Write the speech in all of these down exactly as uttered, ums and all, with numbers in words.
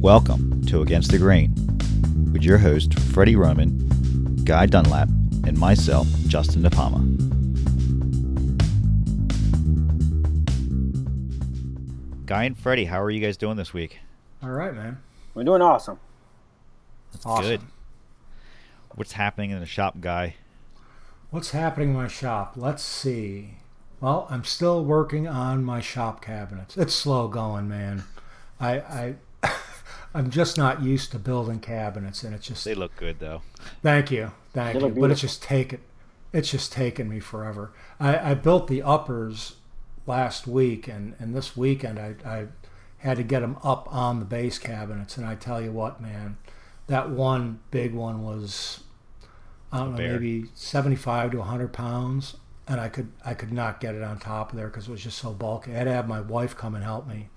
Welcome to Against the Grain with your host, Freddie Roman, Guy Dunlap, and myself, Justin DePama. Guy and Freddie, how are you guys doing this week? All right, man. We're doing awesome. That's awesome. Good. What's happening in the shop, Guy? What's happening in my shop? Let's see. Well, I'm still working on my shop cabinets. It's slow going, man. I... I I'm just not used to building cabinets, and it's just... They look good, though. Thank you. Thank you. But it's just taken, it's just taken me forever. I, I built the uppers last week, and, and this weekend I, I had to get them up on the base cabinets, and I tell you what, man, that one big one was, I don't know, maybe seventy-five to one hundred pounds, and I could, I could not get it on top of there because it was just so bulky. I had to have my wife come and help me,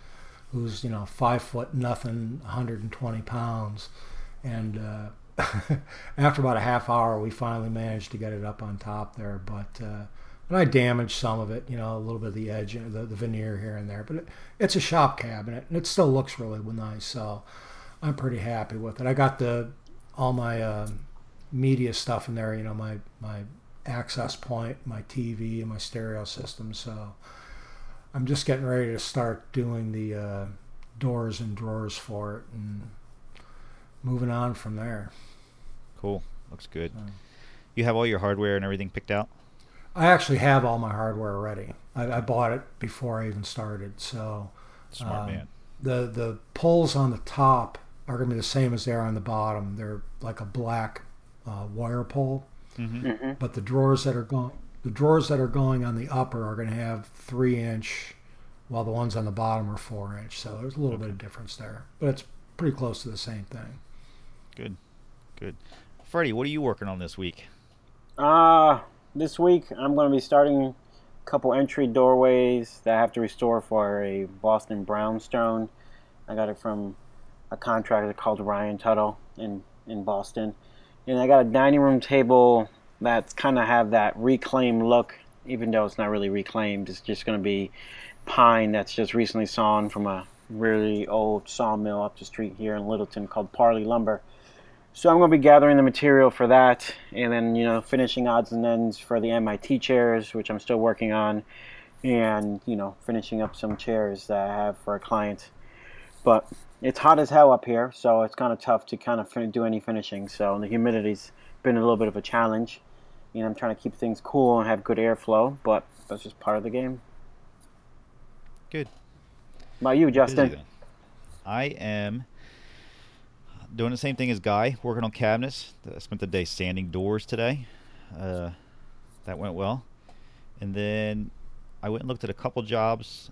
who's, you know, five foot nothing, one hundred twenty pounds. And uh, after about a half hour, we finally managed to get it up on top there. But uh, and I damaged some of it, you know, a little bit of the edge, the, the veneer here and there. But it, it's a shop cabinet, and it still looks really nice. So I'm pretty happy with it. I got the all my uh, media stuff in there, you know, my, my access point, my T V, and my stereo system. So I'm just getting ready to start doing the uh, doors and drawers for it and moving on from there. Cool. Looks good. So, you have all your hardware and everything picked out? I actually have all my hardware already. I, I bought it before I even started. So, smart um, man. The, the poles on the top are going to be the same as they are on the bottom. They're like a black uh, wire pole. Mm-hmm. Mm-hmm. But the drawers that are going... The drawers that are going on the upper are going to have three inch, while the ones on the bottom are four inch. So there's a little okay. bit of difference there. But it's pretty close to the same thing. Good. Good. Freddie, what are you working on this week? Uh, this week I'm going to be starting a couple entry doorways that I have to restore for a Boston brownstone. I got it from a contractor called Ryan Tuttle in, in Boston. And I got a dining room table that's kind of have that reclaimed look, even though it's not really reclaimed. It's just going to be pine that's just recently sawn from a really old sawmill up the street here in Littleton called Parley Lumber. So I'm going to be gathering the material for that, and then, you know, finishing odds and ends for the M I T chairs, which I'm still working on, and, you know, finishing up some chairs that I have for a client. But it's hot as hell up here, so it's kind of tough to kind of do any finishing. So the humidity's been a little bit of a challenge. You know, I'm trying to keep things cool and have good airflow, but that's just part of the game. Good. How about you, Justin? I am doing the same thing as Guy, working on cabinets. I spent the day sanding doors today. Uh, that went well. And then I went and looked at a couple jobs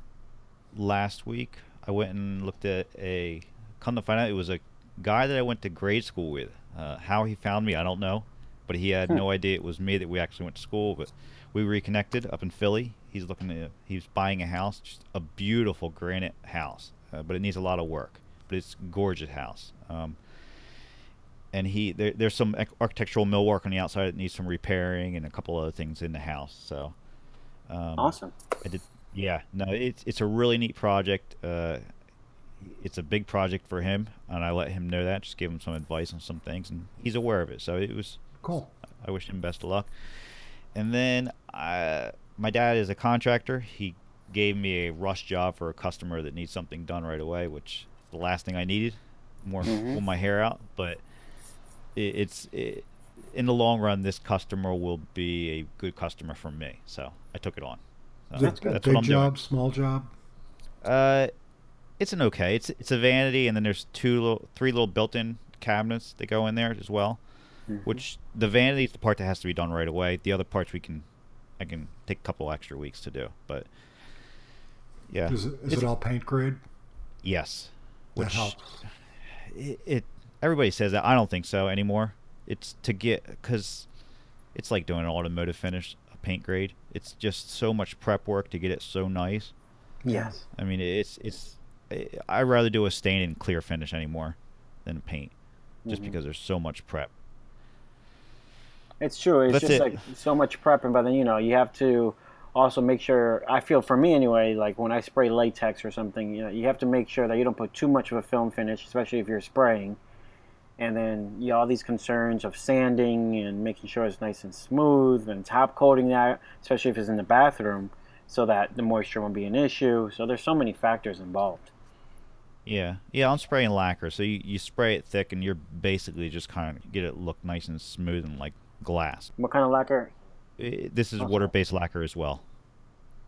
last week. I went and looked at a, come to find out, it was a guy that I went to grade school with. Uh, how he found me, I don't know, but he had no idea it was me that we actually went to school. But we reconnected up in Philly. He's looking to, he's buying a house, just a beautiful granite house, uh, but it needs a lot of work. But it's a gorgeous house. Um, and he, there, there's some architectural millwork on the outside that needs some repairing and a couple other things in the house. So um, awesome. I did, yeah, no, it's it's a really neat project. Uh, it's a big project for him, and I let him know that, just gave him some advice on some things, and he's aware of it, so it was cool. I wish him best of luck. And then I, my dad is a contractor. He gave me a rush job for a customer that needs something done right away, which is the last thing I needed, more mm-hmm. pull my hair out, but it, it's it, in the long run this customer will be a good customer for me, so I took it on. So that's good. That's big what I'm job doing. Small job, uh it's an okay. It's it's a vanity, and then there's two little, three little built-in cabinets that go in there as well. Mm-hmm. Which the vanity is the part that has to be done right away. The other parts we can, I can take a couple extra weeks to do. But yeah, is it, is it all paint grade? Yes, that which helps. It, it everybody says that. I don't think so anymore. It's to get because it's like doing an automotive finish, a paint grade. It's just so much prep work to get it so nice. Yes, I mean it's it's. I'd rather do a stain and clear finish anymore than paint, just mm-hmm. because there's so much prep. It's true. It's That's just it. Like so much prep, and but then you know you have to also make sure, I feel for me anyway, like when I spray latex or something, you know, you have to make sure that you don't put too much of a film finish, especially if you're spraying. And then, you know, all these concerns of sanding and making sure it's nice and smooth and top coating that, especially if it's in the bathroom, so that the moisture won't be an issue. So there's so many factors involved. Yeah. Yeah, I'm spraying lacquer. So you, you spray it thick and you're basically just kind of get it look nice and smooth and like glass. What kind of lacquer? It, this is oh, water-based sorry. lacquer as well.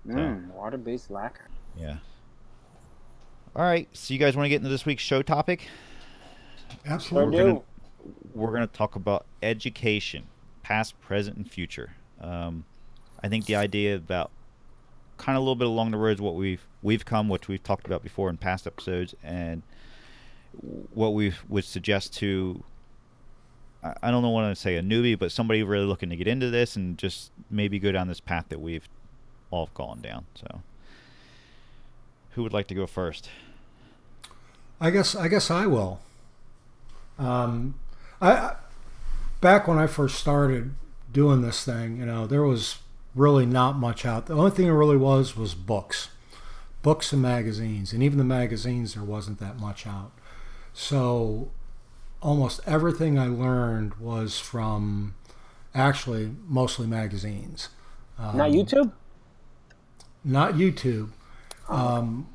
Mm, so. Water-based lacquer. Yeah. All right. So you guys want to get into this week's show topic? Absolutely. We're gonna, we're gonna talk about education, past, present, and future. Um, I think the idea about kind of a little bit along the roads what we've we've come, which we've talked about before in past episodes, and what we would suggest to I, I don't want to say a newbie, but somebody really looking to get into this and just maybe go down this path that we've all gone down. So, who would like to go first? I guess I guess I will. Um, I, back when I first started doing this thing, you know, there was really not much out. The only thing there really was was books, books and magazines, and even the magazines, there wasn't that much out. So almost everything I learned was from actually mostly magazines. Um, not YouTube? Not YouTube. Um,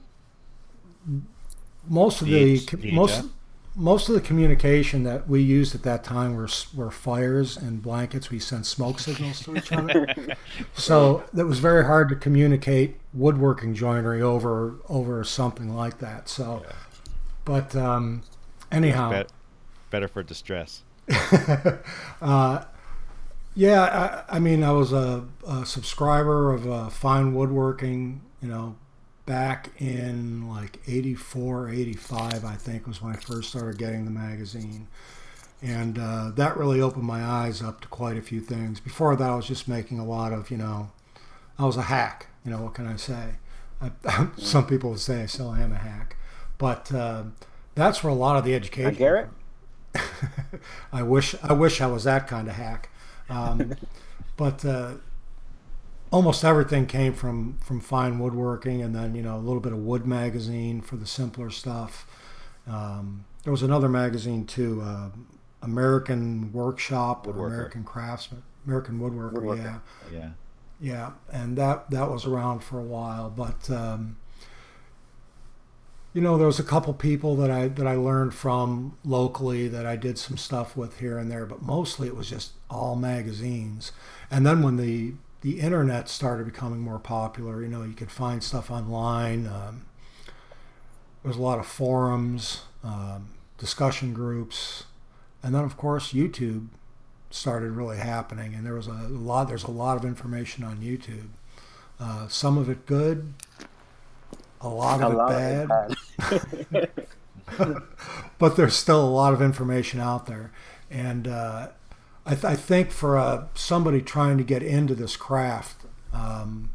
most of the, the most, Most of the communication that we used at that time were were fires and blankets. We sent smoke signals to each other, so it was very hard to communicate woodworking joinery over over something like that. So, yeah. but um, anyhow, better, better for distress. uh, yeah, I, I mean, I was a, a subscriber of uh, Fine Woodworking, you know. Back in like eighty-four, eighty-five, I think, was when I first started getting the magazine. And uh, that really opened my eyes up to quite a few things. Before that, I was just making a lot of, you know, I was a hack. You know, what can I say? I, some people would say I still am a hack. But uh, that's where a lot of the education... I Garrett? I wish I wish I was that kind of hack. Um, but... Uh, Almost everything came from, from Fine Woodworking, and then, you know, a little bit of Wood Magazine for the simpler stuff. Um, there was another magazine, too, uh, American Workshop, or American Craftsman, American Woodworker, Woodworker. yeah. Yeah. Yeah, and that, that was around for a while. But, um, you know, there was a couple people that I, that I learned from locally that I did some stuff with here and there, but mostly it was just all magazines. And then when the... the internet started becoming more popular. You know, you could find stuff online. Um, there was a lot of forums, um, discussion groups, and then of course YouTube started really happening. And there was a lot. There's a lot of information on YouTube. Uh, some of it good, a lot of it bad. But there's still a lot of information out there, and. Uh, I, th- I think for uh, somebody trying to get into this craft, um,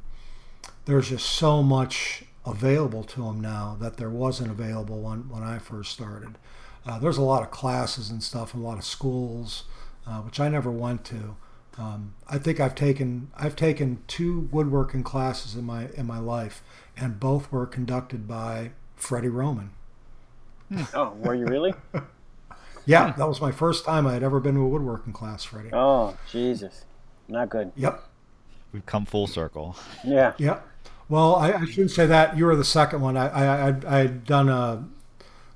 there's just so much available to them now that there wasn't available when, when I first started. Uh, there's a lot of classes and stuff, and a lot of schools, uh, which I never went to. Um, I think I've taken I've taken two woodworking classes in my in my life, and both were conducted by Freddie Roman. Oh, were you really? Yeah, that was my first time I had ever been to a woodworking class, Freddie. Oh, Jesus. Not good. Yep. We've come full circle. Yeah. Yeah. Well, I, I shouldn't say that. You were the second one. I I I'd, I'd done a,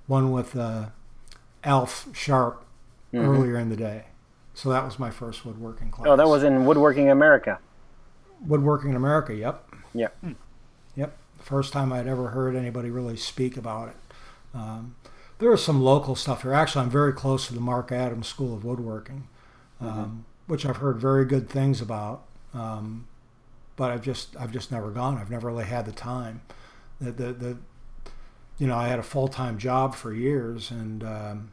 one with uh, Alf Sharp mm-hmm. earlier in the day. So that was my first woodworking class. Oh, that was in Woodworking America. Woodworking in America, yep. Yeah. Yep. First time I'd ever heard anybody really speak about it. Um There is some local stuff here. Actually, I'm very close to the Mark Adams School of Woodworking, um, mm-hmm. which I've heard very good things about. Um, but I've just I've just never gone. I've never really had the time. The the, the you know I had a full-time job for years, and um,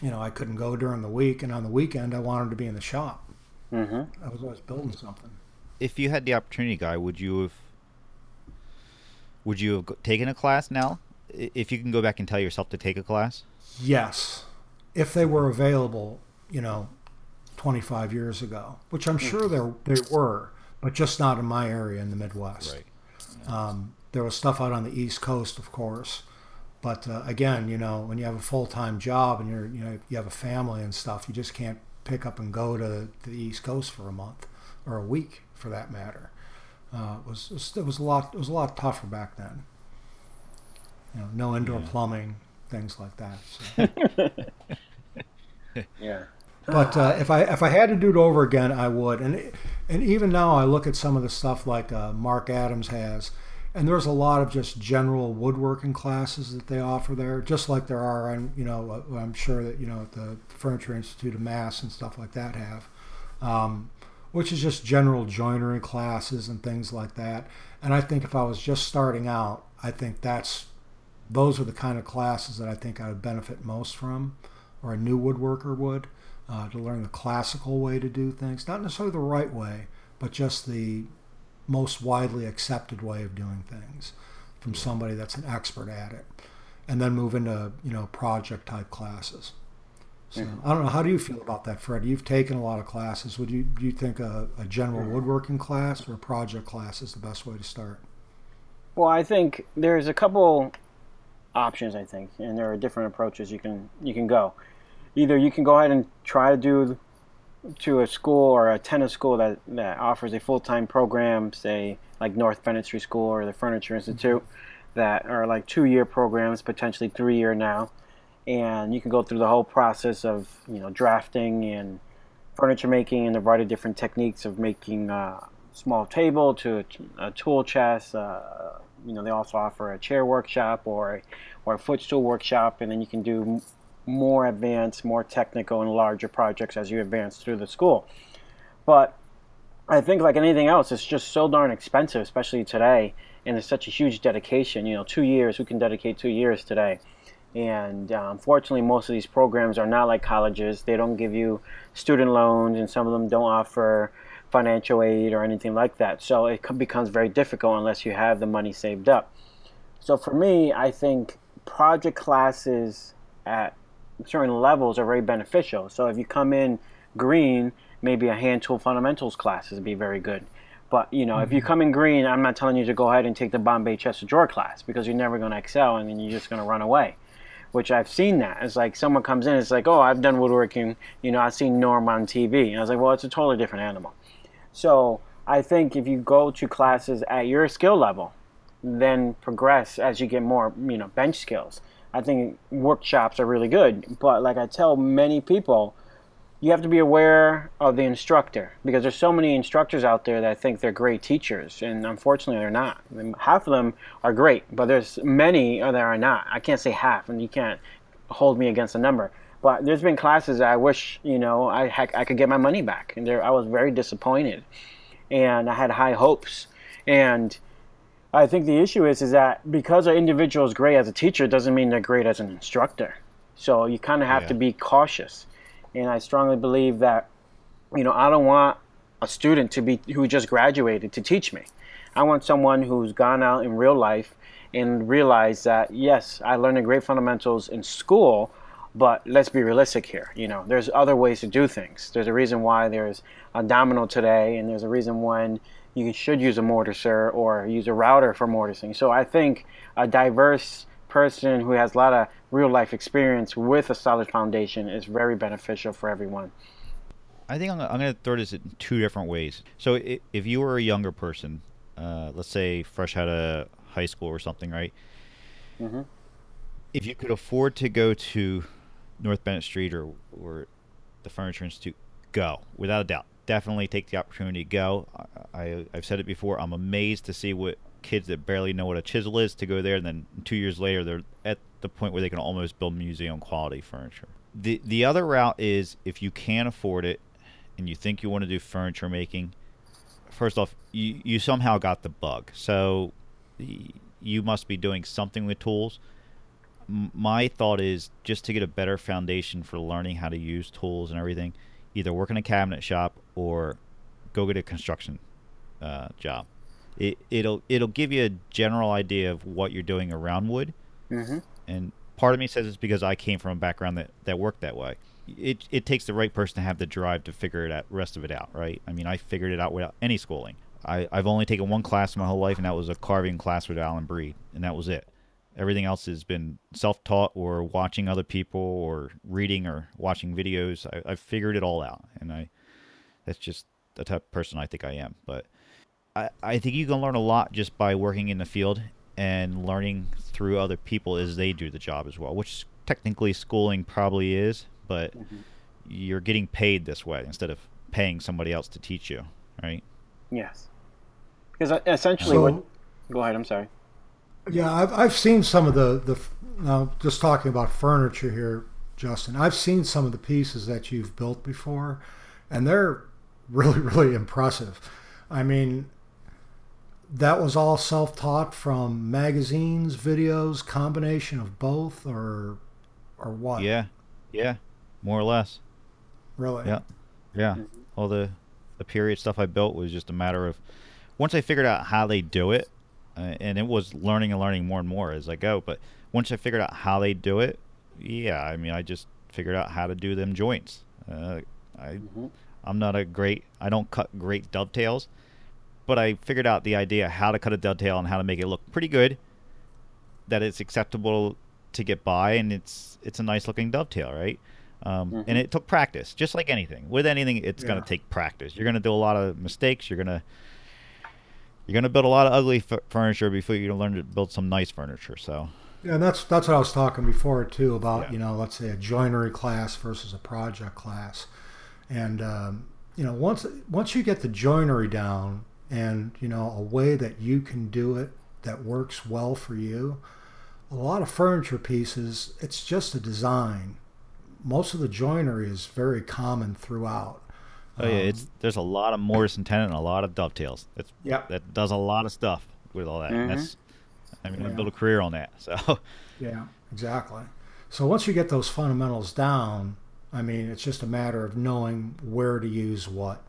you know I couldn't go during the week. And on the weekend, I wanted to be in the shop. Mm-hmm. I was always building something. If you had the opportunity, Guy, would you have would you have taken a class now? If you can go back and tell yourself to take a class? Yes. If they were available, you know, twenty-five years ago, which I'm sure there, they were. but just not in my area in the Midwest. Right. Yeah. Um, there was stuff out on the East Coast, of course. But uh, again, you know, when you have a full-time job and you're, you know, you have a family and stuff, you just can't pick up and go to the East Coast for a month or a week, for that matter. Uh, it was it was a lot it was a lot tougher back then. You know, no indoor yeah. plumbing, things like that. So. yeah. But uh, if I if I had to do it over again, I would. And and even now, I look at some of the stuff like uh, Mark Adams has. And there's a lot of just general woodworking classes that they offer there, just like there are, on, you know, I'm sure that, you know, the Furniture Institute of Mass and stuff like that have, um, which is just general joinery classes and things like that. And I think if I was just starting out, I think that's, those are the kind of classes that I think I would benefit most from, or a new woodworker would, uh, to learn the classical way to do things, not necessarily the right way, but just the most widely accepted way of doing things from somebody that's an expert at it, and then move into, you know, project type classes. So mm-hmm. I don't know, how do you feel about that, Fred? You've taken a lot of classes. Would you do you think a, a general woodworking class or a project class is the best way to start? Well, I think there's a couple options, I think, and there are different approaches you can you can go. Either you can go ahead and try to do to a school or attend a school that, that offers a full-time program, say like North Bennett Street School or the Furniture Institute, mm-hmm. that are like two-year programs, potentially three-year now, and you can go through the whole process of, you know, drafting and furniture making and a variety of different techniques of making a small table to a tool chest. Uh, you know, they also offer a chair workshop or a, or a footstool workshop, and then you can do more advanced, more technical, and larger projects as you advance through the school. But I think, like anything else, it's just so darn expensive, especially today, and it's such a huge dedication. You know, two years, who can dedicate two years today? And uh, unfortunately, most of these programs are not like colleges. They don't give you student loans, and some of them don't offer financial aid or anything like that. So it becomes very difficult unless you have the money saved up. So for me, I think project classes at certain levels are very beneficial. So if you come in green, maybe a hand tool fundamentals class would be very good. But, you know, mm-hmm. if you come in green, I'm not telling you to go ahead and take the Bombay chest of drawer class, because you're never going to excel and then you're just going to run away, which I've seen that. It's like someone comes in, it's like, oh, I've done woodworking, you know, I've seen Norm on T V. And I was like, well, it's a totally different animal. So I think if you go to classes at your skill level, then progress as you get more, you know, bench skills. I think workshops are really good, but like I tell many people, you have to be aware of the instructor, because there's so many instructors out there that think they're great teachers, and unfortunately they're not. Half of them are great, but there's many that are not. I can't say half, and you can't hold me against a number, but there's been classes that I wish, you know, I I could get my money back, and there I was very disappointed, and I had high hopes, and I think the issue is is that because an individual is great as a teacher, it doesn't mean they're great as an instructor. So you kind of have yeah. to be cautious. And I strongly believe that, you know, I don't want a student to be who just graduated to teach me. I want someone who's gone out in real life and realized that, yes, I learned the great fundamentals in school, but let's be realistic here. You know, there's other ways to do things. There's a reason why there's a domino today, and there's a reason when you should use a mortiser or use a router for mortising. So I think a diverse person who has a lot of real-life experience with a solid foundation is very beneficial for everyone. I think I'm, I'm going to throw this in two different ways. So if you were a younger person, uh, let's say fresh out of high school or something, right? Mm-hmm. If you could afford to go to North Bennett Street or, or the Furniture Institute, go, without a doubt. Definitely take the opportunity to go. I, I've said it before. I'm amazed to see what kids that barely know what a chisel is to go there, and then two years later they're at the point where they can almost build museum quality furniture. The the other route is, if you can afford it and you think you want to do furniture making, first off, you, you somehow got the bug. So you must be doing something with tools. My thought is just to get a better foundation for learning how to use tools and everything, either work in a cabinet shop or go get a construction uh, job. It, it'll it'll give you a general idea of what you're doing around wood. Mm-hmm. And part of me says it's because I came from a background that, that worked that way. It it takes the right person to have the drive to figure it out, rest of it out, right? I mean, I figured it out without any schooling. I, I've only taken one class my whole life, and that was a carving class with Alan Breed, and that was it. Everything else has been self-taught or watching other people or reading or watching videos. I, I've figured it all out, and I that's just the type of person I think I am. But I, I think you can learn a lot just by working in the field and learning through other people as they do the job as well, which technically schooling probably is, but mm-hmm. you're getting paid this way instead of paying somebody else to teach you, right? Yes. Because essentially so, what... Go ahead, I'm sorry. Yeah, I've I've seen some of the, the now just talking about furniture here, Justin, I've seen some of the pieces that you've built before, and they're really, really impressive. I mean, that was all self-taught from magazines, videos, combination of both, or or what? Yeah, yeah, more or less. Really? Yeah, yeah. All the, the period stuff I built was just a matter of, once I figured out how they do it, Uh, and it was learning and learning more and more as I go. But once I figured out how they do it, yeah, I mean, I just figured out how to do them joints. Uh, I, mm-hmm. I'm not a great, I don't cut great dovetails, but I figured out the idea how to cut a dovetail and how to make it look pretty good, that it's acceptable to get by, and it's it's a nice looking dovetail, right? Um, mm-hmm. And it took practice, just like anything. With anything, it's yeah. going to take practice. You're going to do a lot of mistakes. You're going to You're going to build a lot of ugly f- furniture before you learn to build some nice furniture. So, yeah, and that's that's what I was talking before too about yeah. you know, let's say a joinery class versus a project class, and um, you know, once once you get the joinery down and you know a way that you can do it that works well for you, a lot of furniture pieces, it's just a design. Most of the joinery is very common throughout. Oh yeah, it's there's a lot of mortise and tenon and a lot of dovetails. It's yep. that does a lot of stuff with all that. Mm-hmm. That's I mean, yeah. I built a career on that. So yeah, exactly. So once you get those fundamentals down, I mean, it's just a matter of knowing where to use what,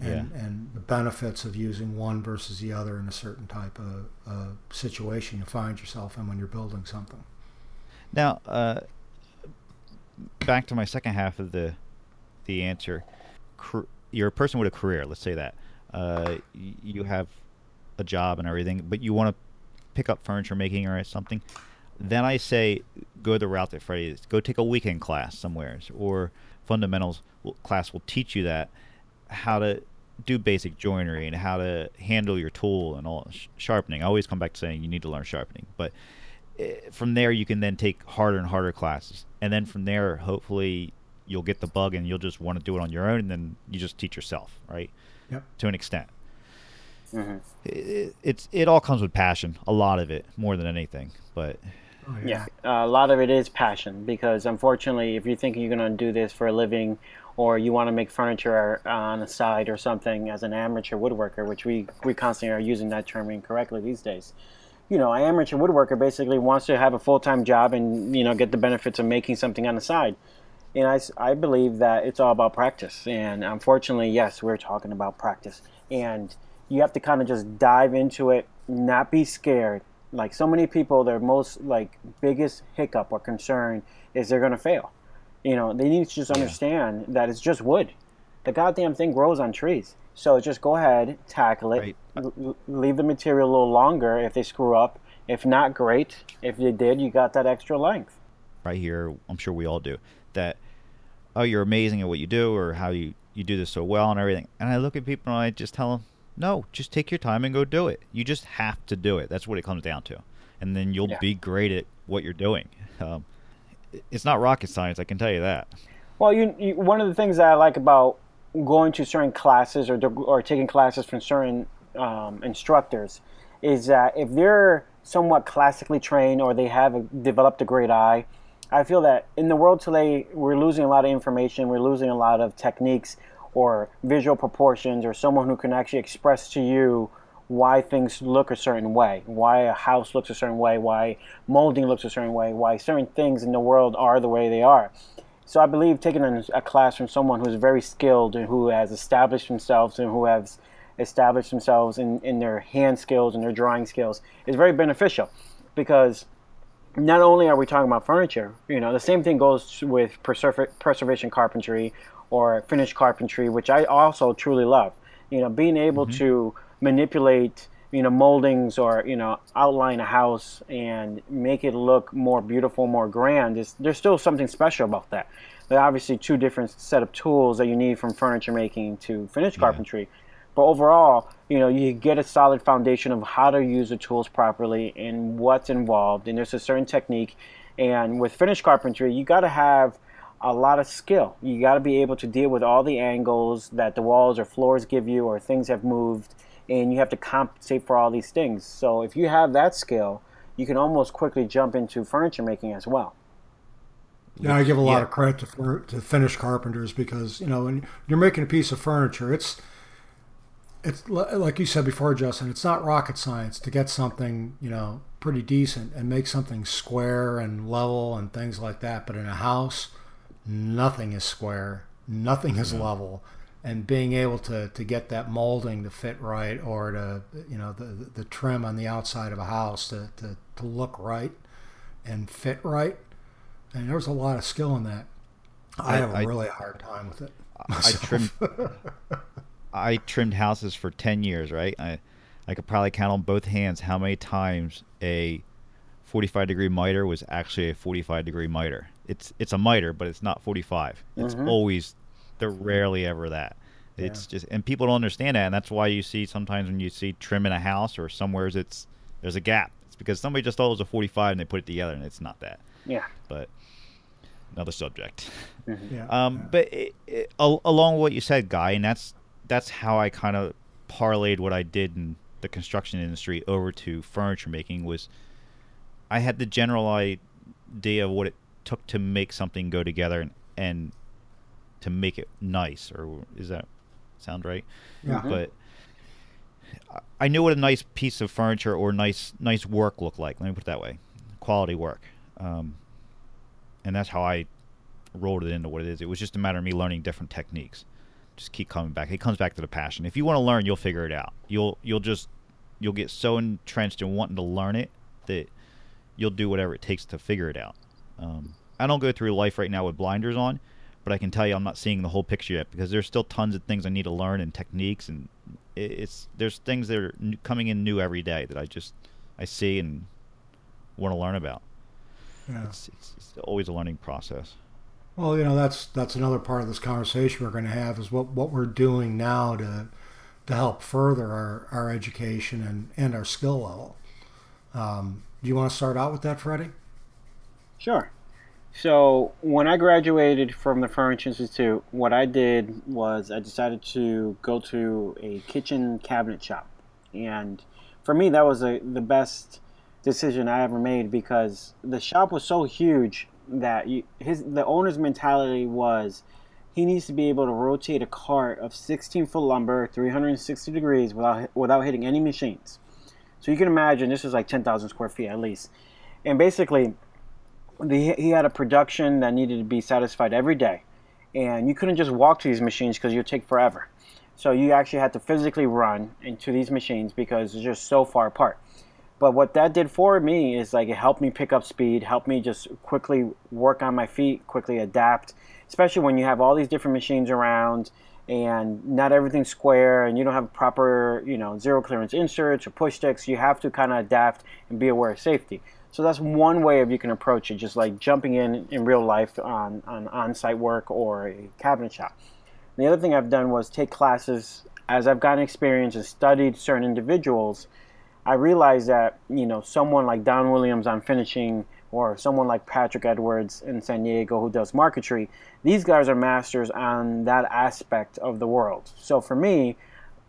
and yeah. and the benefits of using one versus the other in a certain type of uh, situation you find yourself in when you're building something. Now, uh, back to my second half of the the answer. You're a person with a career, let's say that. Uh, you have a job and everything, but you want to pick up furniture making or something. Then I say go the route that Freddie is. Go take a weekend class somewhere, or fundamentals class will teach you that, how to do basic joinery and how to handle your tool and all sharpening. I always come back to saying you need to learn sharpening. But from there, you can then take harder and harder classes. And then from there, hopefully, you'll get the bug and you'll just want to do it on your own, and then you just teach yourself, right? Yep. To an extent. Mm-hmm. It, it's, it all comes with passion, a lot of it, more than anything. But oh, yeah, yeah uh, a lot of it is passion, because unfortunately, if you're thinking you're going to do this for a living, or you want to make furniture on the side or something as an amateur woodworker, which we, we constantly are using that term incorrectly these days. You know, an amateur woodworker basically wants to have a full-time job and, you know, get the benefits of making something on the side. And I, I believe that it's all about practice. And unfortunately, yes, we're talking about practice. And you have to kind of just dive into it, not be scared. Like so many people, their most like biggest hiccup or concern is they're going to fail. You know, they need to just understand yeah. that it's just wood. The goddamn thing grows on trees. So just go ahead, tackle it, right. l- leave the material a little longer if they screw up. If not, great. If they did, you got that extra length. Right here, I'm sure we all do. That, oh, you're amazing at what you do, or how you, you do this so well and everything. And I look at people and I just tell them, no, just take your time and go do it. You just have to do it. That's what it comes down to. And then you'll yeah. be great at what you're doing. Um, it's not rocket science, I can tell you that. Well, you, you one of the things that I like about going to certain classes or or taking classes from certain um, instructors is that if they're somewhat classically trained or they have a, developed a great eye, I feel that in the world today, we're losing a lot of information. We're losing a lot of techniques or visual proportions, or someone who can actually express to you why things look a certain way, why a house looks a certain way, why molding looks a certain way, why certain things in the world are the way they are. So I believe taking a class from someone who's very skilled and who has established themselves and who has established themselves in, in their hand skills and their drawing skills is very beneficial, because not only are we talking about furniture, you know, the same thing goes with preserv- preservation carpentry or finished carpentry, which I also truly love. You know, being able mm-hmm. to manipulate, you know, moldings or, you know, outline a house and make it look more beautiful, more grand, is there's still something special about that. There are obviously two different set of tools that you need from furniture making to finished carpentry. Yeah. But overall, you know, you get a solid foundation of how to use the tools properly and what's involved. And there's a certain technique. And with finished carpentry, you got to have a lot of skill. You got to be able to deal with all the angles that the walls or floors give you, or things have moved, and you have to compensate for all these things. So if you have that skill, you can almost quickly jump into furniture making as well. Yeah, I give a lot yeah. of credit to to finished carpenters, because, you know, when you're making a piece of furniture, it's it's like you said before, Justin, it's not rocket science to get something, you know, pretty decent and make something square and level and things like that. But in a house, nothing is square, nothing is yeah. level, and being able to to get that molding to fit right, or to, you know, the the trim on the outside of a house to to, to look right and fit right. And there was a lot of skill in that. I, I have a I, really hard time with it myself. I trimmed, I trimmed houses for ten years, right? I, I could probably count on both hands how many times a forty-five degree miter was actually a forty-five degree miter. It's it's a miter, but it's not forty-five. It's mm-hmm. always, they're rarely ever that. It's yeah. just, and people don't understand that. And that's why you see sometimes when you see trim in a house or somewhere, it's there's a gap. It's because somebody just thought it was a forty-five and they put it together, and it's not that. Yeah. But another subject. Mm-hmm. Yeah. Um, yeah. But it, it, along with what you said, Guy, and that's that's how I kind of parlayed what I did in the construction industry over to furniture making, was I had the general idea of what it took to make something go together and, and to make it nice. Or is that sound right? Yeah. But I knew what a nice piece of furniture or nice nice work looked like. Let me put it that way. Quality work. Um, and that's how I rolled it into what it is. It was just a matter of me learning different techniques. Just keep coming back. It comes back to the passion. If you want to learn, you'll figure it out. You'll you'll just you'll get so entrenched in wanting to learn it that you'll do whatever it takes to figure it out. Um, I don't go through life right now with blinders on, but I can tell you I'm not seeing the whole picture yet, because there's still tons of things I need to learn and techniques, and it's there's things that are coming in new every day that I just I see and want to learn about. Yeah. It's, it's, it's always a learning process. Well, you know, that's that's another part of this conversation we're going to have, is what, what we're doing now to to help further our, our education and, and our skill level. Um, do you want to start out with that, Freddie? Sure. So when I graduated from the Furniture Institute, what I did was I decided to go to a kitchen cabinet shop. And for me, that was a, the best decision I ever made, because the shop was so huge that you, his the owner's mentality was he needs to be able to rotate a cart of sixteen foot lumber three hundred sixty degrees without without hitting any machines. So you can imagine this was like ten thousand square feet at least. And basically the, he had a production that needed to be satisfied every day, and you couldn't just walk to these machines because you'd take forever. So you actually had to physically run into these machines because they're just so far apart. But what that did for me is, like, it helped me pick up speed, helped me just quickly work on my feet, quickly adapt, especially when you have all these different machines around and not everything's square and you don't have proper, you know, zero clearance inserts or push sticks. You have to kind of adapt and be aware of safety. So that's one way of you can approach it, just like jumping in in real life on, on on-site work or a cabinet shop. And the other thing I've done was take classes. As I've gotten experience and studied certain individuals, I realized that, you know, someone like Don Williams on finishing, or someone like Patrick Edwards in San Diego who does marquetry, these guys are masters on that aspect of the world. So for me,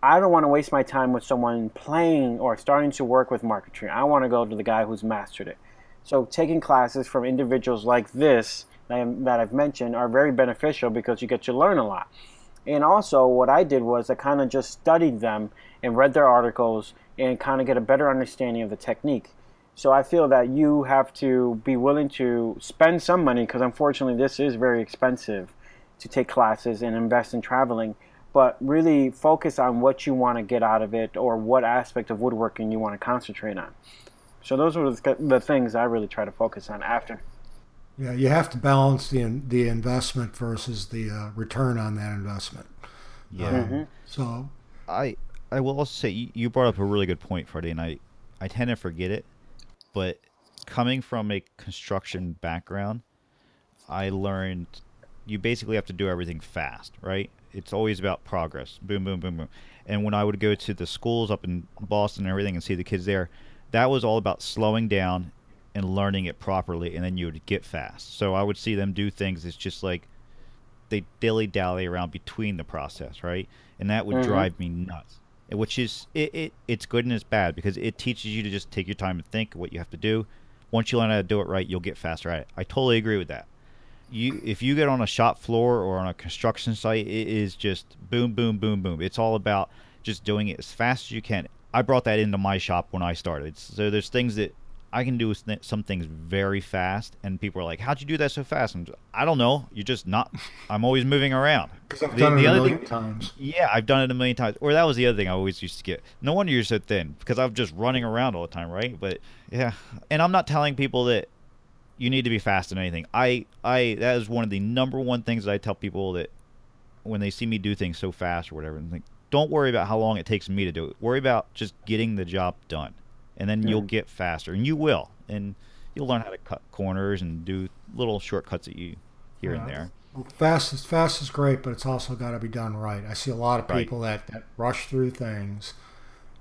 I don't want to waste my time with someone playing or starting to work with marquetry. I want to go to the guy who's mastered it. So taking classes from individuals like this that I've mentioned are very beneficial, because you get to learn a lot. And also what I did was I kind of just studied them and read their articles and kind of get a better understanding of the technique. So I feel that you have to be willing to spend some money, because unfortunately this is very expensive, to take classes and invest in traveling, but really focus on what you want to get out of it or what aspect of woodworking you want to concentrate on. So those are the things I really try to focus on after. Yeah, you have to balance the the investment versus the uh, return on that investment. Yeah. Um, mm-hmm. So I... I will also say, you, you brought up a really good point, Freddie, and I, I tend to forget it, but coming from a construction background, I learned you basically have to do everything fast, right? It's always about progress. Boom, boom, boom, boom. And when I would go to the schools up in Boston and everything and see the kids there, that was all about slowing down and learning it properly, and then you would get fast. So I would see them do things. It's just like they dilly-dally around between the process, right? And that would mm-hmm. drive me nuts, which is it, it. It's good and it's bad because it teaches you to just take your time and think what you have to do. Once you learn how to do it right, you'll get faster at it. I totally agree with that. You, if you get on a shop floor or on a construction site, it is just boom, boom, boom, boom. It's all about just doing it as fast as you can. I brought that into my shop when I started. So there's things that I can do some things very fast, and people are like, "How'd you do that so fast?" And I don't know. You're just not. I'm always moving around. Because I've the, done the it a million thing, times. Yeah, I've done it a million times. Or that was the other thing I always used to get. No wonder you're so thin, because I'm just running around all the time, right? But yeah, and I'm not telling people that you need to be fast in anything. I, I, that is one of the number one things that I tell people that when they see me do things so fast or whatever, and think, don't worry about how long it takes me to do it. Worry about just getting the job done, and then yeah. you'll get faster, and you will, and you'll learn how to cut corners and do little shortcuts that you here yeah. and there. Fast is fast is great, but it's also got to be done right. I see a lot of people right. that, that rush through things,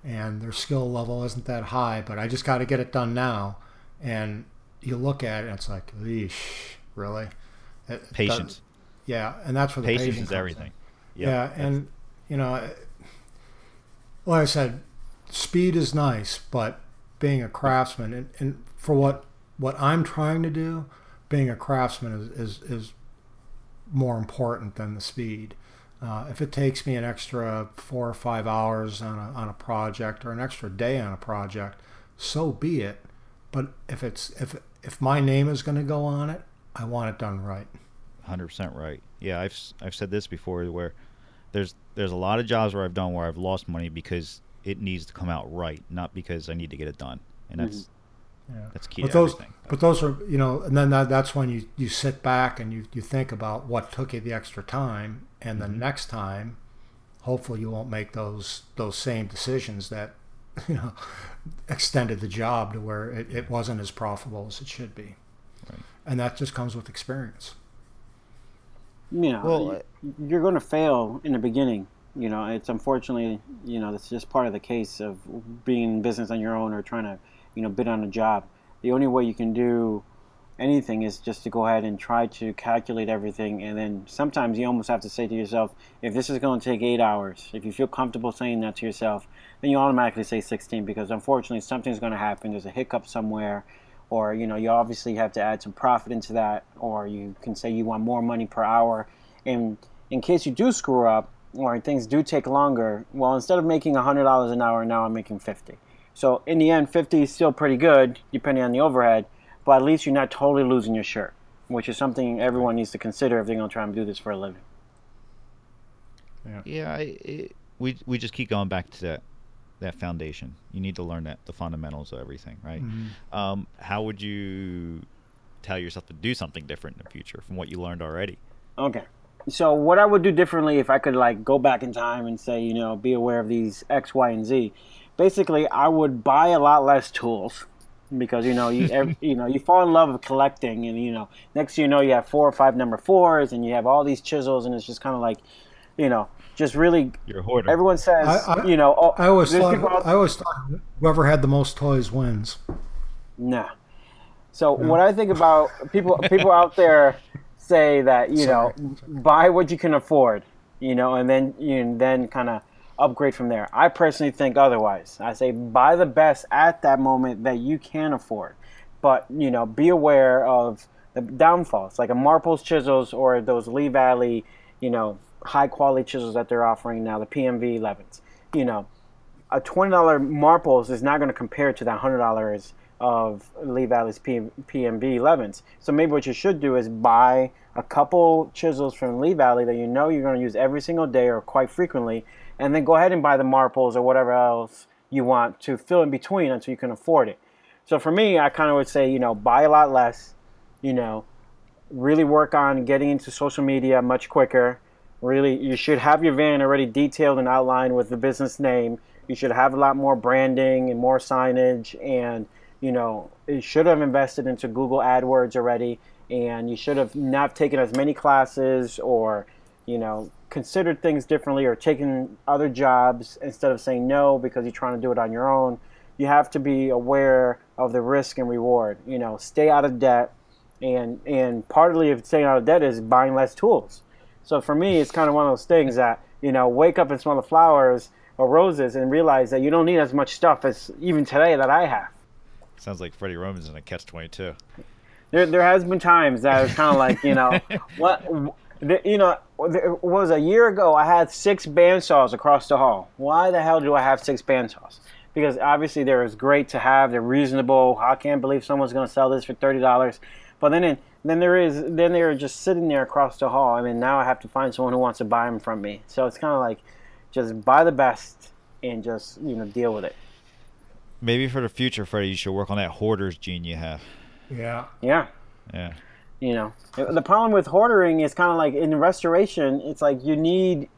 and their skill level isn't that high. But I just got to get it done now, and you look at it and it's like, eesh, really? It, patience. That, yeah, and that's where the patience, patience is everything. Yep. Yeah, and, you know, like I said, speed is nice, but being a craftsman, and, and for what what I'm trying to do, being a craftsman is, is, is more important than the speed. Uh, if it takes me an extra four or five hours on a, on a project or an extra day on a project, so be it. But if it's if if my name is going to go on it, I want it done right. one hundred percent right. Yeah, I've I've said this before, where there's there's a lot of jobs where I've done where I've lost money because it needs to come out right, not because I need to get it done. And that's yeah. that's key. But to those everything. but those are, you know, and then that, that's when you, you sit back and you, you think about what took you the extra time, and mm-hmm. the next time, hopefully you won't make those those same decisions that, you know, extended the job to where it, it wasn't as profitable as it should be. Right. And that just comes with experience. Yeah. Well, you're going to fail in the beginning. You know, it's unfortunately, you know, that's just part of the case of being in business on your own or trying to, you know, bid on a job. The only way you can do anything is just to go ahead and try to calculate everything. And then sometimes you almost have to say to yourself, if this is going to take eight hours, if you feel comfortable saying that to yourself, then you automatically say sixteen, because unfortunately something's going to happen. There's a hiccup somewhere, or, you know, you obviously have to add some profit into that, or you can say you want more money per hour. And in case you do screw up or things do take longer, well, instead of making one hundred dollars an hour, now I'm making fifty. So in the end, fifty is still pretty good, depending on the overhead, but at least you're not totally losing your shirt, which is something everyone needs to consider if they're going to try and do this for a living. Yeah, yeah I, it, we we just keep going back to that. that foundation. You need to learn that, the fundamentals of everything, right? Mm-hmm. Um, how would you tell yourself to do something different in the future from what you learned already? Okay. So what I would do differently if I could, like, go back in time and say, you know, be aware of these X, Y, and Z. Basically, I would buy a lot less tools because, you know, you every, you know, you fall in love with collecting, and, you know, next thing you know, you have four or five number fours and you have all these chisels, and it's just kind of like, you know, just really, everyone says, I, I, you know. Oh, I, always thought, out- I always thought whoever had the most toys wins. Nah. So no. What I think about, people people out there say that, you Sorry. know, buy what you can afford, you know, and then you then kind of upgrade from there. I personally think otherwise. I say buy the best at that moment that you can afford. But, you know, be aware of the downfalls, like a Marple's chisels or those Lee Valley, you know, high quality chisels that they're offering now, the P M V elevens. You know, a twenty dollar Marples is not going to compare to that one hundred dollars of Lee Valley's P M V elevens. So maybe what you should do is buy a couple chisels from Lee Valley that you know you're going to use every single day or quite frequently, and then go ahead and buy the Marples or whatever else you want to fill in between until you can afford it. So for me, I kind of would say, you know, buy a lot less, you know, really work on getting into social media much quicker, Really, you should have your van already detailed and outlined with the business name. You should have a lot more branding and more signage, and you know, you should have invested into Google AdWords already, and you should have not taken as many classes, or you know, considered things differently, or taken other jobs instead of saying no because you're trying to do it on your own. You have to be aware of the risk and reward. You know, stay out of debt, and and partly of staying out of debt is buying less tools. So for me, it's kind of one of those things that, you know, wake up and smell the flowers or roses and realize that you don't need as much stuff as even today that I have. Sounds like Freddie Roman's in a catch twenty-two. There there has been times that I was kind of like, you know, what, you know, it was a year ago I had six bandsaws across the hall. Why the hell do I have six bandsaws? Because obviously they're great to have. They're reasonable. I can't believe someone's going to sell this for thirty dollars. But then in Then there is, then they're just sitting there across the hall. I mean, now I have to find someone who wants to buy them from me. So it's kind of like, just buy the best and just, you know, deal with it. Maybe for the future, Freddie, you should work on that hoarder's gene you have. Yeah. Yeah. Yeah. You know, the problem with hoarding is kind of like in restoration, it's like you need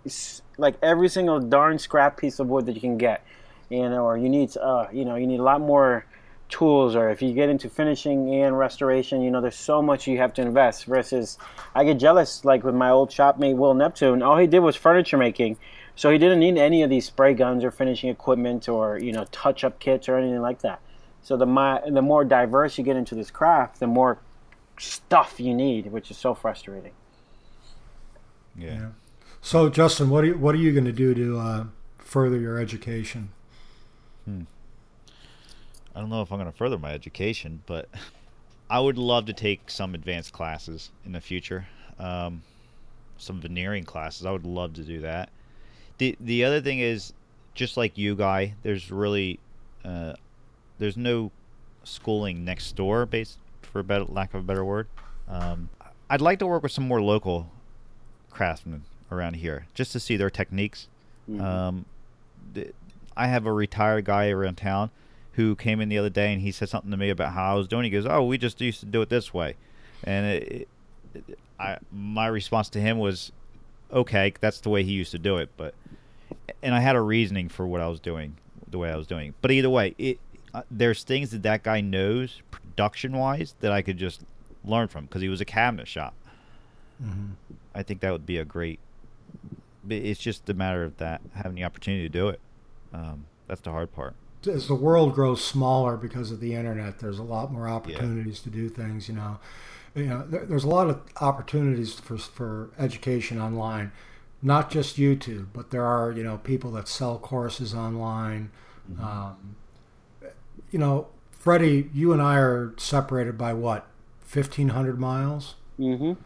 like every single darn scrap piece of wood that you can get, you know, or you need, uh, you know, you need a lot more tools, or if you get into finishing and restoration, you know, there's so much you have to invest versus I get jealous, like with my old shopmate Will Neptune. All he did was furniture making, so he didn't need any of these spray guns or finishing equipment or, you know, touch-up kits or anything like that. So the my, the more diverse you get into this craft, the more stuff you need, which is so frustrating. Yeah. Yeah. So Justin, what are you, what are you going to do to uh, further your education? Hmm. I don't know if I'm going to further my education, but I would love to take some advanced classes in the future. Um, some veneering classes. I would love to do that. The the other thing is, just like you, Guy, there's really, uh, there's no schooling next door, based, for a better, lack of a better word. Um, I'd like to work with some more local craftsmen around here, just to see their techniques. Mm-hmm. Um, th- I have a retired guy around town who came in the other day, and he said something to me about how I was doing. He goes, "Oh, we just used to do it this way," and it, it, I, my response to him was, "Okay, that's the way he used to do it." But, and I had a reasoning for what I was doing, the way I was doing. But either way, it uh, there's things that that guy knows production-wise that I could just learn from because he was a cabinet shop. Mm-hmm. I think that would be a great. It's just a matter of that having the opportunity to do it. Um, that's the hard part. As the world grows smaller because of the internet, there's a lot more opportunities yeah. to do things. You know, you know, there, there's a lot of opportunities for for education online, not just YouTube, but there are, you know, people that sell courses online. Mm-hmm. Um, you know, Freddie, you and I are separated by what, fifteen hundred miles? Mm-hmm.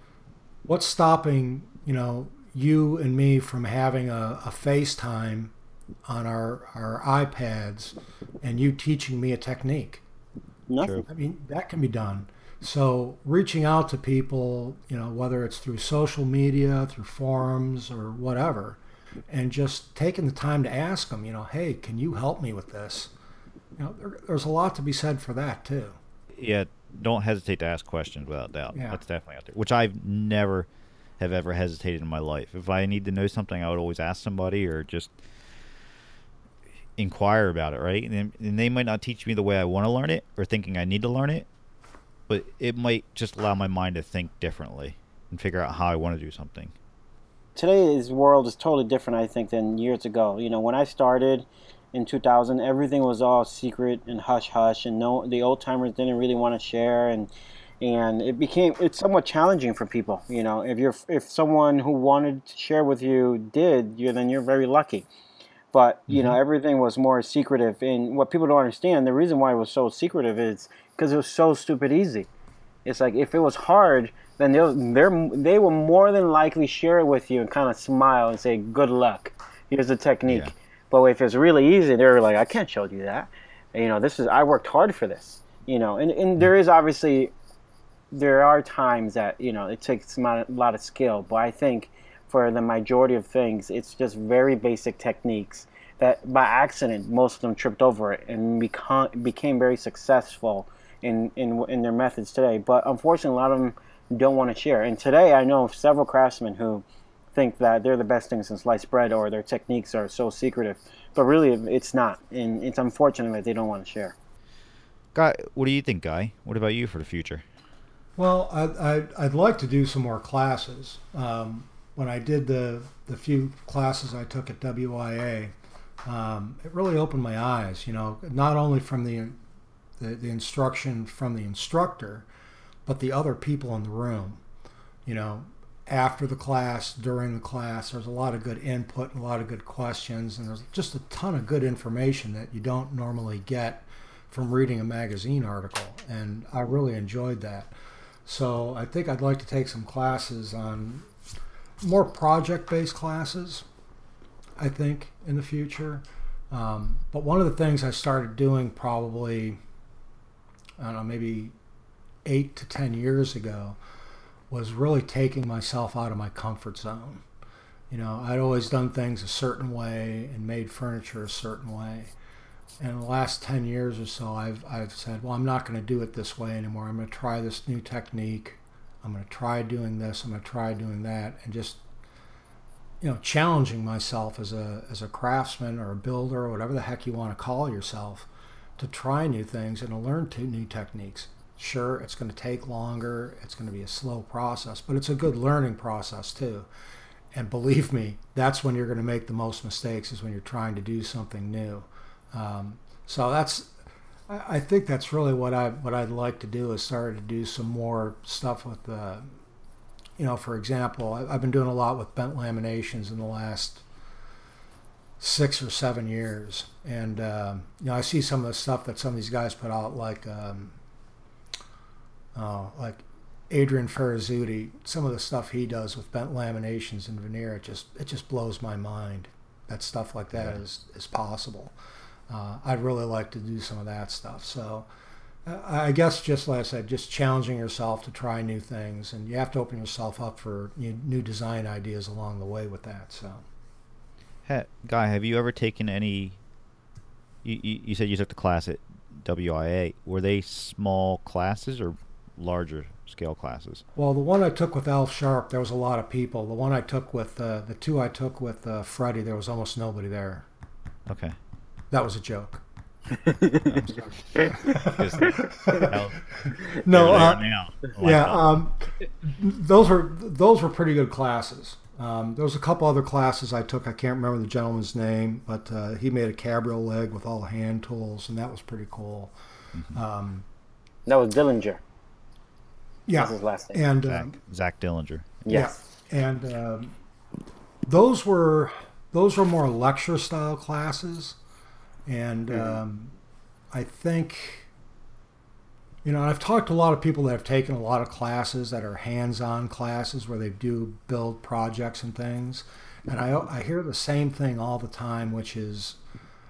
What's stopping, you know, you and me from having a, a FaceTime on our, our iPads and you teaching me a technique? Nothing. I mean, that can be done. So reaching out to people, you know, whether it's through social media, through forums or whatever, and just taking the time to ask them, you know, hey, can you help me with this? You know, there, there's a lot to be said for that too. Yeah. Don't hesitate to ask questions without doubt. Yeah. That's definitely out there, which I've never have ever hesitated in my life. If I need to know something, I would always ask somebody or just inquire about it, right? And, and they might not teach me the way I want to learn it or thinking I need to learn it, but it might just allow my mind to think differently and figure out how I want to do something. Today's world is totally different, I think, than years ago. You know, when I started in two thousand, everything was all secret and hush-hush, and no, the old-timers didn't really want to share, and and it became, it's somewhat challenging for people. You know, if you're if someone who wanted to share with you did, you then you're very lucky. But, you know, everything was more secretive. And what people don't understand, the reason why it was so secretive is because it was so stupid easy. It's like if it was hard, then they'll, they will more than likely share it with you and kind of smile and say, good luck. Here's the technique. Yeah. But if it's really easy, they're like, I can't show you that. And, you know, this is, I worked hard for this. You know, and, and there is obviously, there are times that, you know, it takes a lot of skill. But I think for the majority of things, it's just very basic techniques that by accident, most of them tripped over it and become, became very successful in, in in their methods today. But unfortunately, a lot of them don't want to share. And today, I know of several craftsmen who think that they're the best things since sliced bread or their techniques are so secretive. But really, it's not. And it's unfortunate that they don't want to share. Guy, what do you think, Guy? What about you for the future? Well, I, I, I'd like to do some more classes. Um, when I did the, the few classes I took at W I A, um, it really opened my eyes, you know, not only from the, the, the instruction from the instructor, but the other people in the room. You know, after the class, during the class, there's a lot of good input and a lot of good questions, and there's just a ton of good information that you don't normally get from reading a magazine article, and I really enjoyed that. So I think I'd like to take some classes on more project-based classes, I think, in the future. Um, but one of the things I started doing probably, I don't know, maybe eight to ten years ago was really taking myself out of my comfort zone. You know, I'd always done things a certain way and made furniture a certain way. And in the last ten years or so, I've I've said, well, I'm not going to do it this way anymore. I'm going to try this new technique. I'm going to try doing this. I'm going to try doing that, and just, you know, challenging myself as a as a craftsman or a builder or whatever the heck you want to call yourself, to try new things and to learn two new techniques. Sure, it's going to take longer. It's going to be a slow process, but it's a good learning process too. And believe me, that's when you're going to make the most mistakes, is when you're trying to do something new. Um, so that's, I, I think that's really what I, what I'd like to do, is start to do some more stuff with, the, you know, for example, I, I've been doing a lot with bent laminations in the last six or seven years. And, um, you know, I see some of the stuff that some of these guys put out, like, um, oh, like Adrian Ferrazutti, some of the stuff he does with bent laminations and veneer, it just, it just blows my mind that stuff like that yeah. is, is possible. Uh, I'd really like to do some of that stuff. So uh, I guess, just like I said, just challenging yourself to try new things, and you have to open yourself up for new, new design ideas along the way with that. So, hey, Guy, have you ever taken any, you, you, you said you took the class at W I A. Were they small classes or larger scale classes? Well, the one I took with Alf Sharp, there was a lot of people. The one I took with, uh, the two I took with uh, Freddie, there was almost nobody there. Okay. That was a joke. no, uh, yeah, um, those were those were pretty good classes. Um, there was a couple other classes I took. I can't remember the gentleman's name, but uh, he made a cabrio leg with all the hand tools, and that was pretty cool. Mm-hmm. Um, that was Dillinger. Yeah, that was his last name. And Zach, um, Zach Dillinger. Yes, yeah, and um, those were those were more lecture style classes. And um, I think, you know, I've talked to a lot of people that have taken a lot of classes that are hands-on classes where they do build projects and things. And I, I hear the same thing all the time, which is,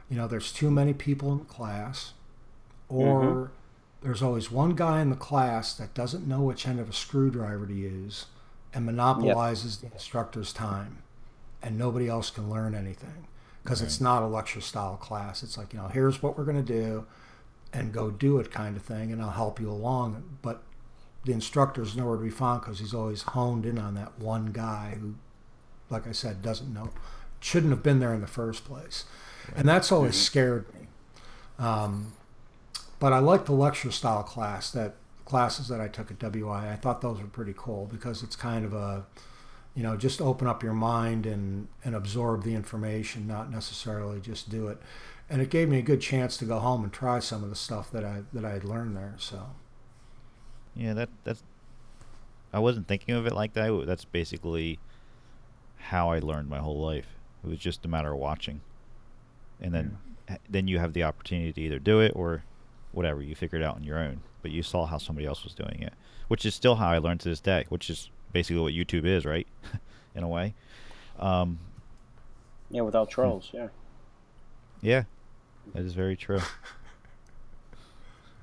you know, there's too many people in the class, or mm-hmm. there's always one guy in the class that doesn't know which end of a screwdriver to use and monopolizes yep. the instructor's time, and nobody else can learn anything. Because it's not a lecture style class. It's like, you know, here's what we're going to do and go do it kind of thing, and I'll help you along. But the instructor's nowhere to be found, because he's always honed in on that one guy who, like I said, doesn't know, shouldn't have been there in the first place. Right. And that's always scared me. Um, but I like the lecture style class, that classes that I took at W I A. I thought those were pretty cool, because it's kind of a, you know, just open up your mind and, and absorb the information, not necessarily just do it. And it gave me a good chance to go home and try some of the stuff that I that I had learned there. So, yeah, that that's. I wasn't thinking of it like that. That's basically how I learned my whole life. It was just a matter of watching, and then yeah. then you have the opportunity to either do it or whatever, you figure it out on your own. But you saw how somebody else was doing it, which is still how I learned to this day. Which is basically what YouTube is, right? In a way. Um, yeah, without trolls, yeah. Yeah, that is very true.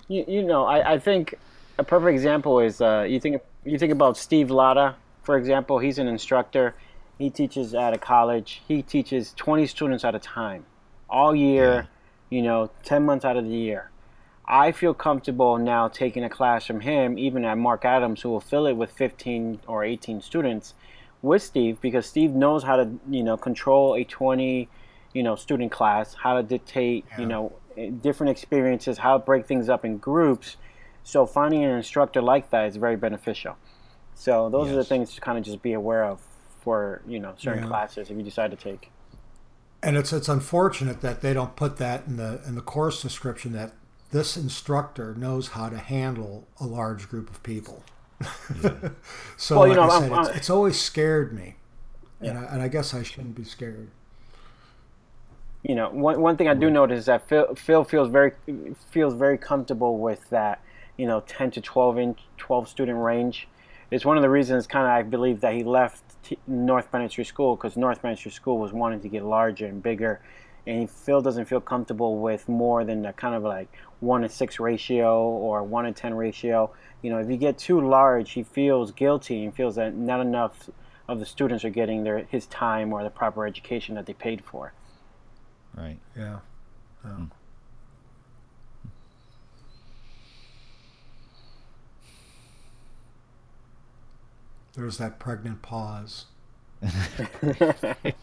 you, you know, I, I think a perfect example is, uh, you think you think about Steve Latta, for example. He's an instructor. He teaches at a college. He teaches twenty students at a time, all year, yeah. you know, ten months out of the year. I feel comfortable now taking a class from him, even at Mark Adams, who will fill it with fifteen or eighteen students, with Steve, because Steve knows how to, you know, control a twenty, you know, student class, how to dictate, yeah. you know, different experiences, how to break things up in groups. So finding an instructor like that is very beneficial. So those yes. are the things to kind of just be aware of for, you know, certain yeah. classes if you decide to take. And it's it's unfortunate that they don't put that in the in the course description, that this instructor knows how to handle a large group of people. Yeah. So well, like you know, I said, I'm, I'm, it's, it's always scared me, yeah. and, I, and I guess I shouldn't be scared. You know, one one thing I do notice is that Phil, Phil feels very feels very comfortable with that, you know, ten to twelve inch, twelve student range. It's one of the reasons, kind of, I believe that he left T- North Bennett Street School, because North Bennett Street School was wanting to get larger and bigger, and Phil doesn't feel comfortable with more than a kind of like one to six ratio or one to ten ratio. You know, if you get too large, he feels guilty and feels that not enough of the students are getting their his time or the proper education that they paid for. Right. Yeah. Um. Hmm. There's that pregnant pause. I've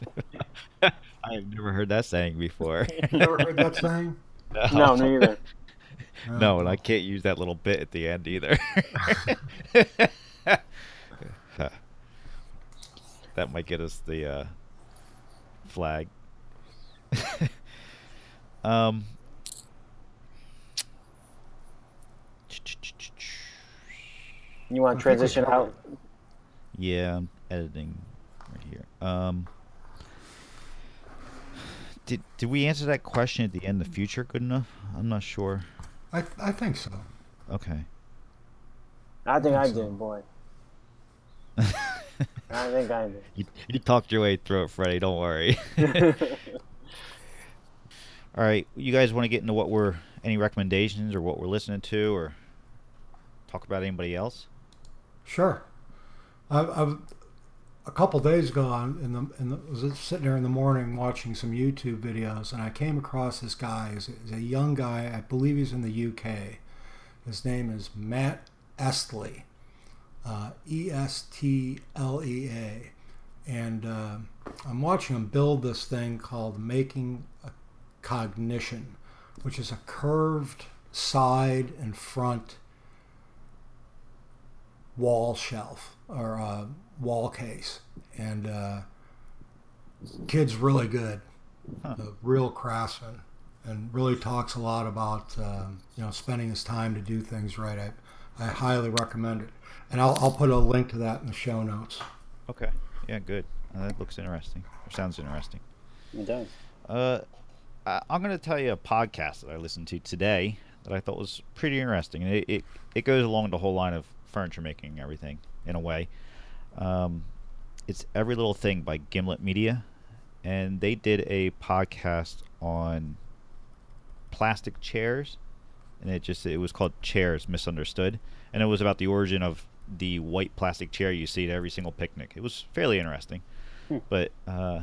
never heard that saying before. You never heard that saying? No, no neither. No. no, and I can't use that little bit at the end either. That might get us the uh, flag. um. You want to transition out? Yeah, I'm editing right here. Um, did did we answer that question at the end of the future good enough? I'm not sure. I I think so. Okay. I think I, think I so. did, boy. I think I did. You, you talked your way through it, Freddie. Don't worry. All right, you guys want to get into what we're any recommendations or what we're listening to, or talk about anybody else? Sure. I, I, a couple days ago, in the, in the, I was sitting there in the morning watching some YouTube videos, and I came across this guy. He's a, he's a young guy. I believe he's in the U K. His name is Matt Estley, uh, E S T L E A. And uh, I'm watching him build this thing called Making a Cognition, which is a curved side and front wall shelf or uh, wall case, and uh, kid's really good, huh. a real craftsman, and really talks a lot about uh, you know, spending his time to do things right. I I highly recommend it, and I'll I'll put a link to that in the show notes. Okay, yeah, good. Uh, that looks interesting. Or sounds interesting. It does. Uh, I, I'm going to tell you a podcast that I listened to today that I thought was pretty interesting. It it, it goes along the whole line of furniture making and everything in a way. Um, it's Every Little Thing by Gimlet Media, and they did a podcast on plastic chairs, and it just it was called Chairs Misunderstood, and it was about the origin of the white plastic chair you see at every single picnic. It was fairly interesting, hmm. but uh,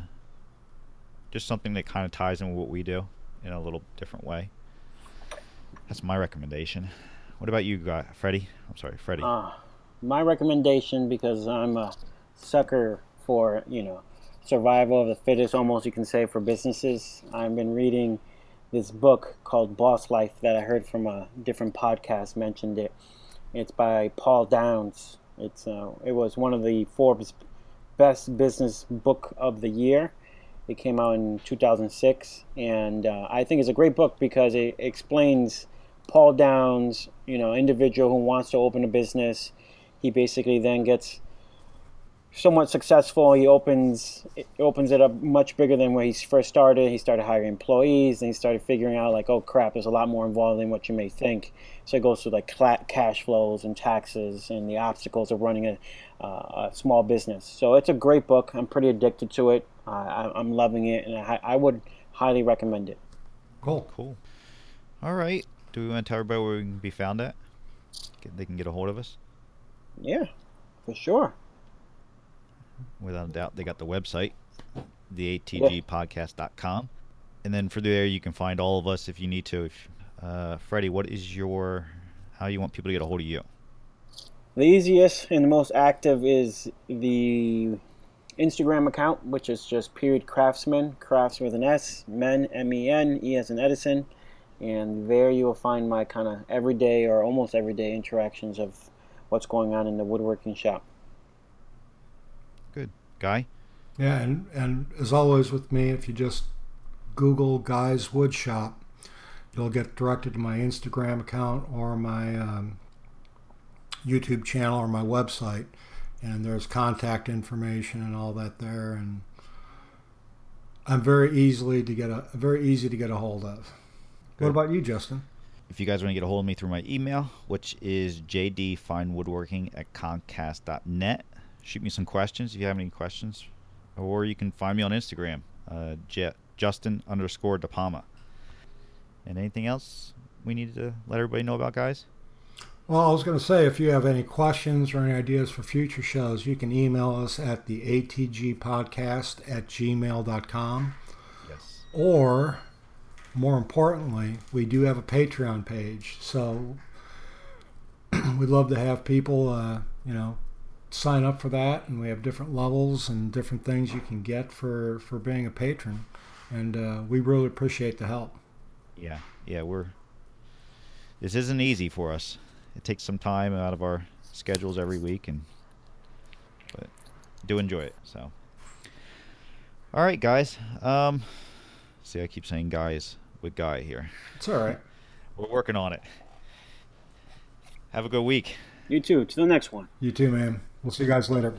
just something that kind of ties in with what we do in a little different way. That's my recommendation. What about you, guy, Freddie? I'm sorry, Freddie. Uh, my recommendation, because I'm a sucker for, you know, survival of the fittest, almost you can say, for businesses. I've been reading this book called Boss Life that I heard from a different podcast mentioned it. It's by Paul Downs. It's uh, it was one of the Forbes best business book of the year. It came out in two thousand six, and uh, I think it's a great book because it explains Paul Downs, you know, individual who wants to open a business. He basically then gets somewhat successful. He opens it, opens it up much bigger than where he first started. He started hiring employees, and he started figuring out, like, oh, crap, there's a lot more involved than what you may think. So it goes through, like, cl- cash flows and taxes and the obstacles of running a, uh, a small business. So it's a great book. I'm pretty addicted to it. Uh, I, I'm loving it, and I, I would highly recommend it. Cool, cool. All right. Do we want to tell everybody where we can be found at? They can get a hold of us? Yeah, for sure. Without a doubt, they got the website, the a t g podcast dot com. And then for there, you can find all of us if you need to. If, uh, Freddie, what is your, how you want people to get a hold of you? The easiest and the most active is the Instagram account, which is just period craftsmen, crafts with an S, men, M E N, E as in Edison. And there you will find my kind of everyday or almost everyday interactions of what's going on in the woodworking shop. Good. Guy? Yeah, and, and as always with me, if you just Google Guy's Wood Shop, you'll get directed to my Instagram account or my um, YouTube channel or my website. And there's contact information and all that there. And I'm very easily to get a very easy to get a hold of. Good. What about you, Justin? If you guys want to get a hold of me through my email, which is j d fine woodworking at comcast dot net. Shoot me some questions if you have any questions. Or you can find me on Instagram, uh, J- Justin underscore DePama. And anything else we needed to let everybody know about, guys? Well, I was going to say, if you have any questions or any ideas for future shows, you can email us at the A T G podcast at gmail dot com. Yes. Or, more importantly, we do have a Patreon page. So we'd love to have people, uh, you know, sign up for that. And we have different levels and different things you can get for, for being a patron. And uh, we really appreciate the help. Yeah. Yeah, we're... This isn't easy for us. It takes some time out of our schedules every week, and but do enjoy it. So, all right, guys. Um, see, I keep saying guys with Guy here. It's all right. We're working on it. Have a good week. You too. To the next one. You too, man. We'll see you guys later.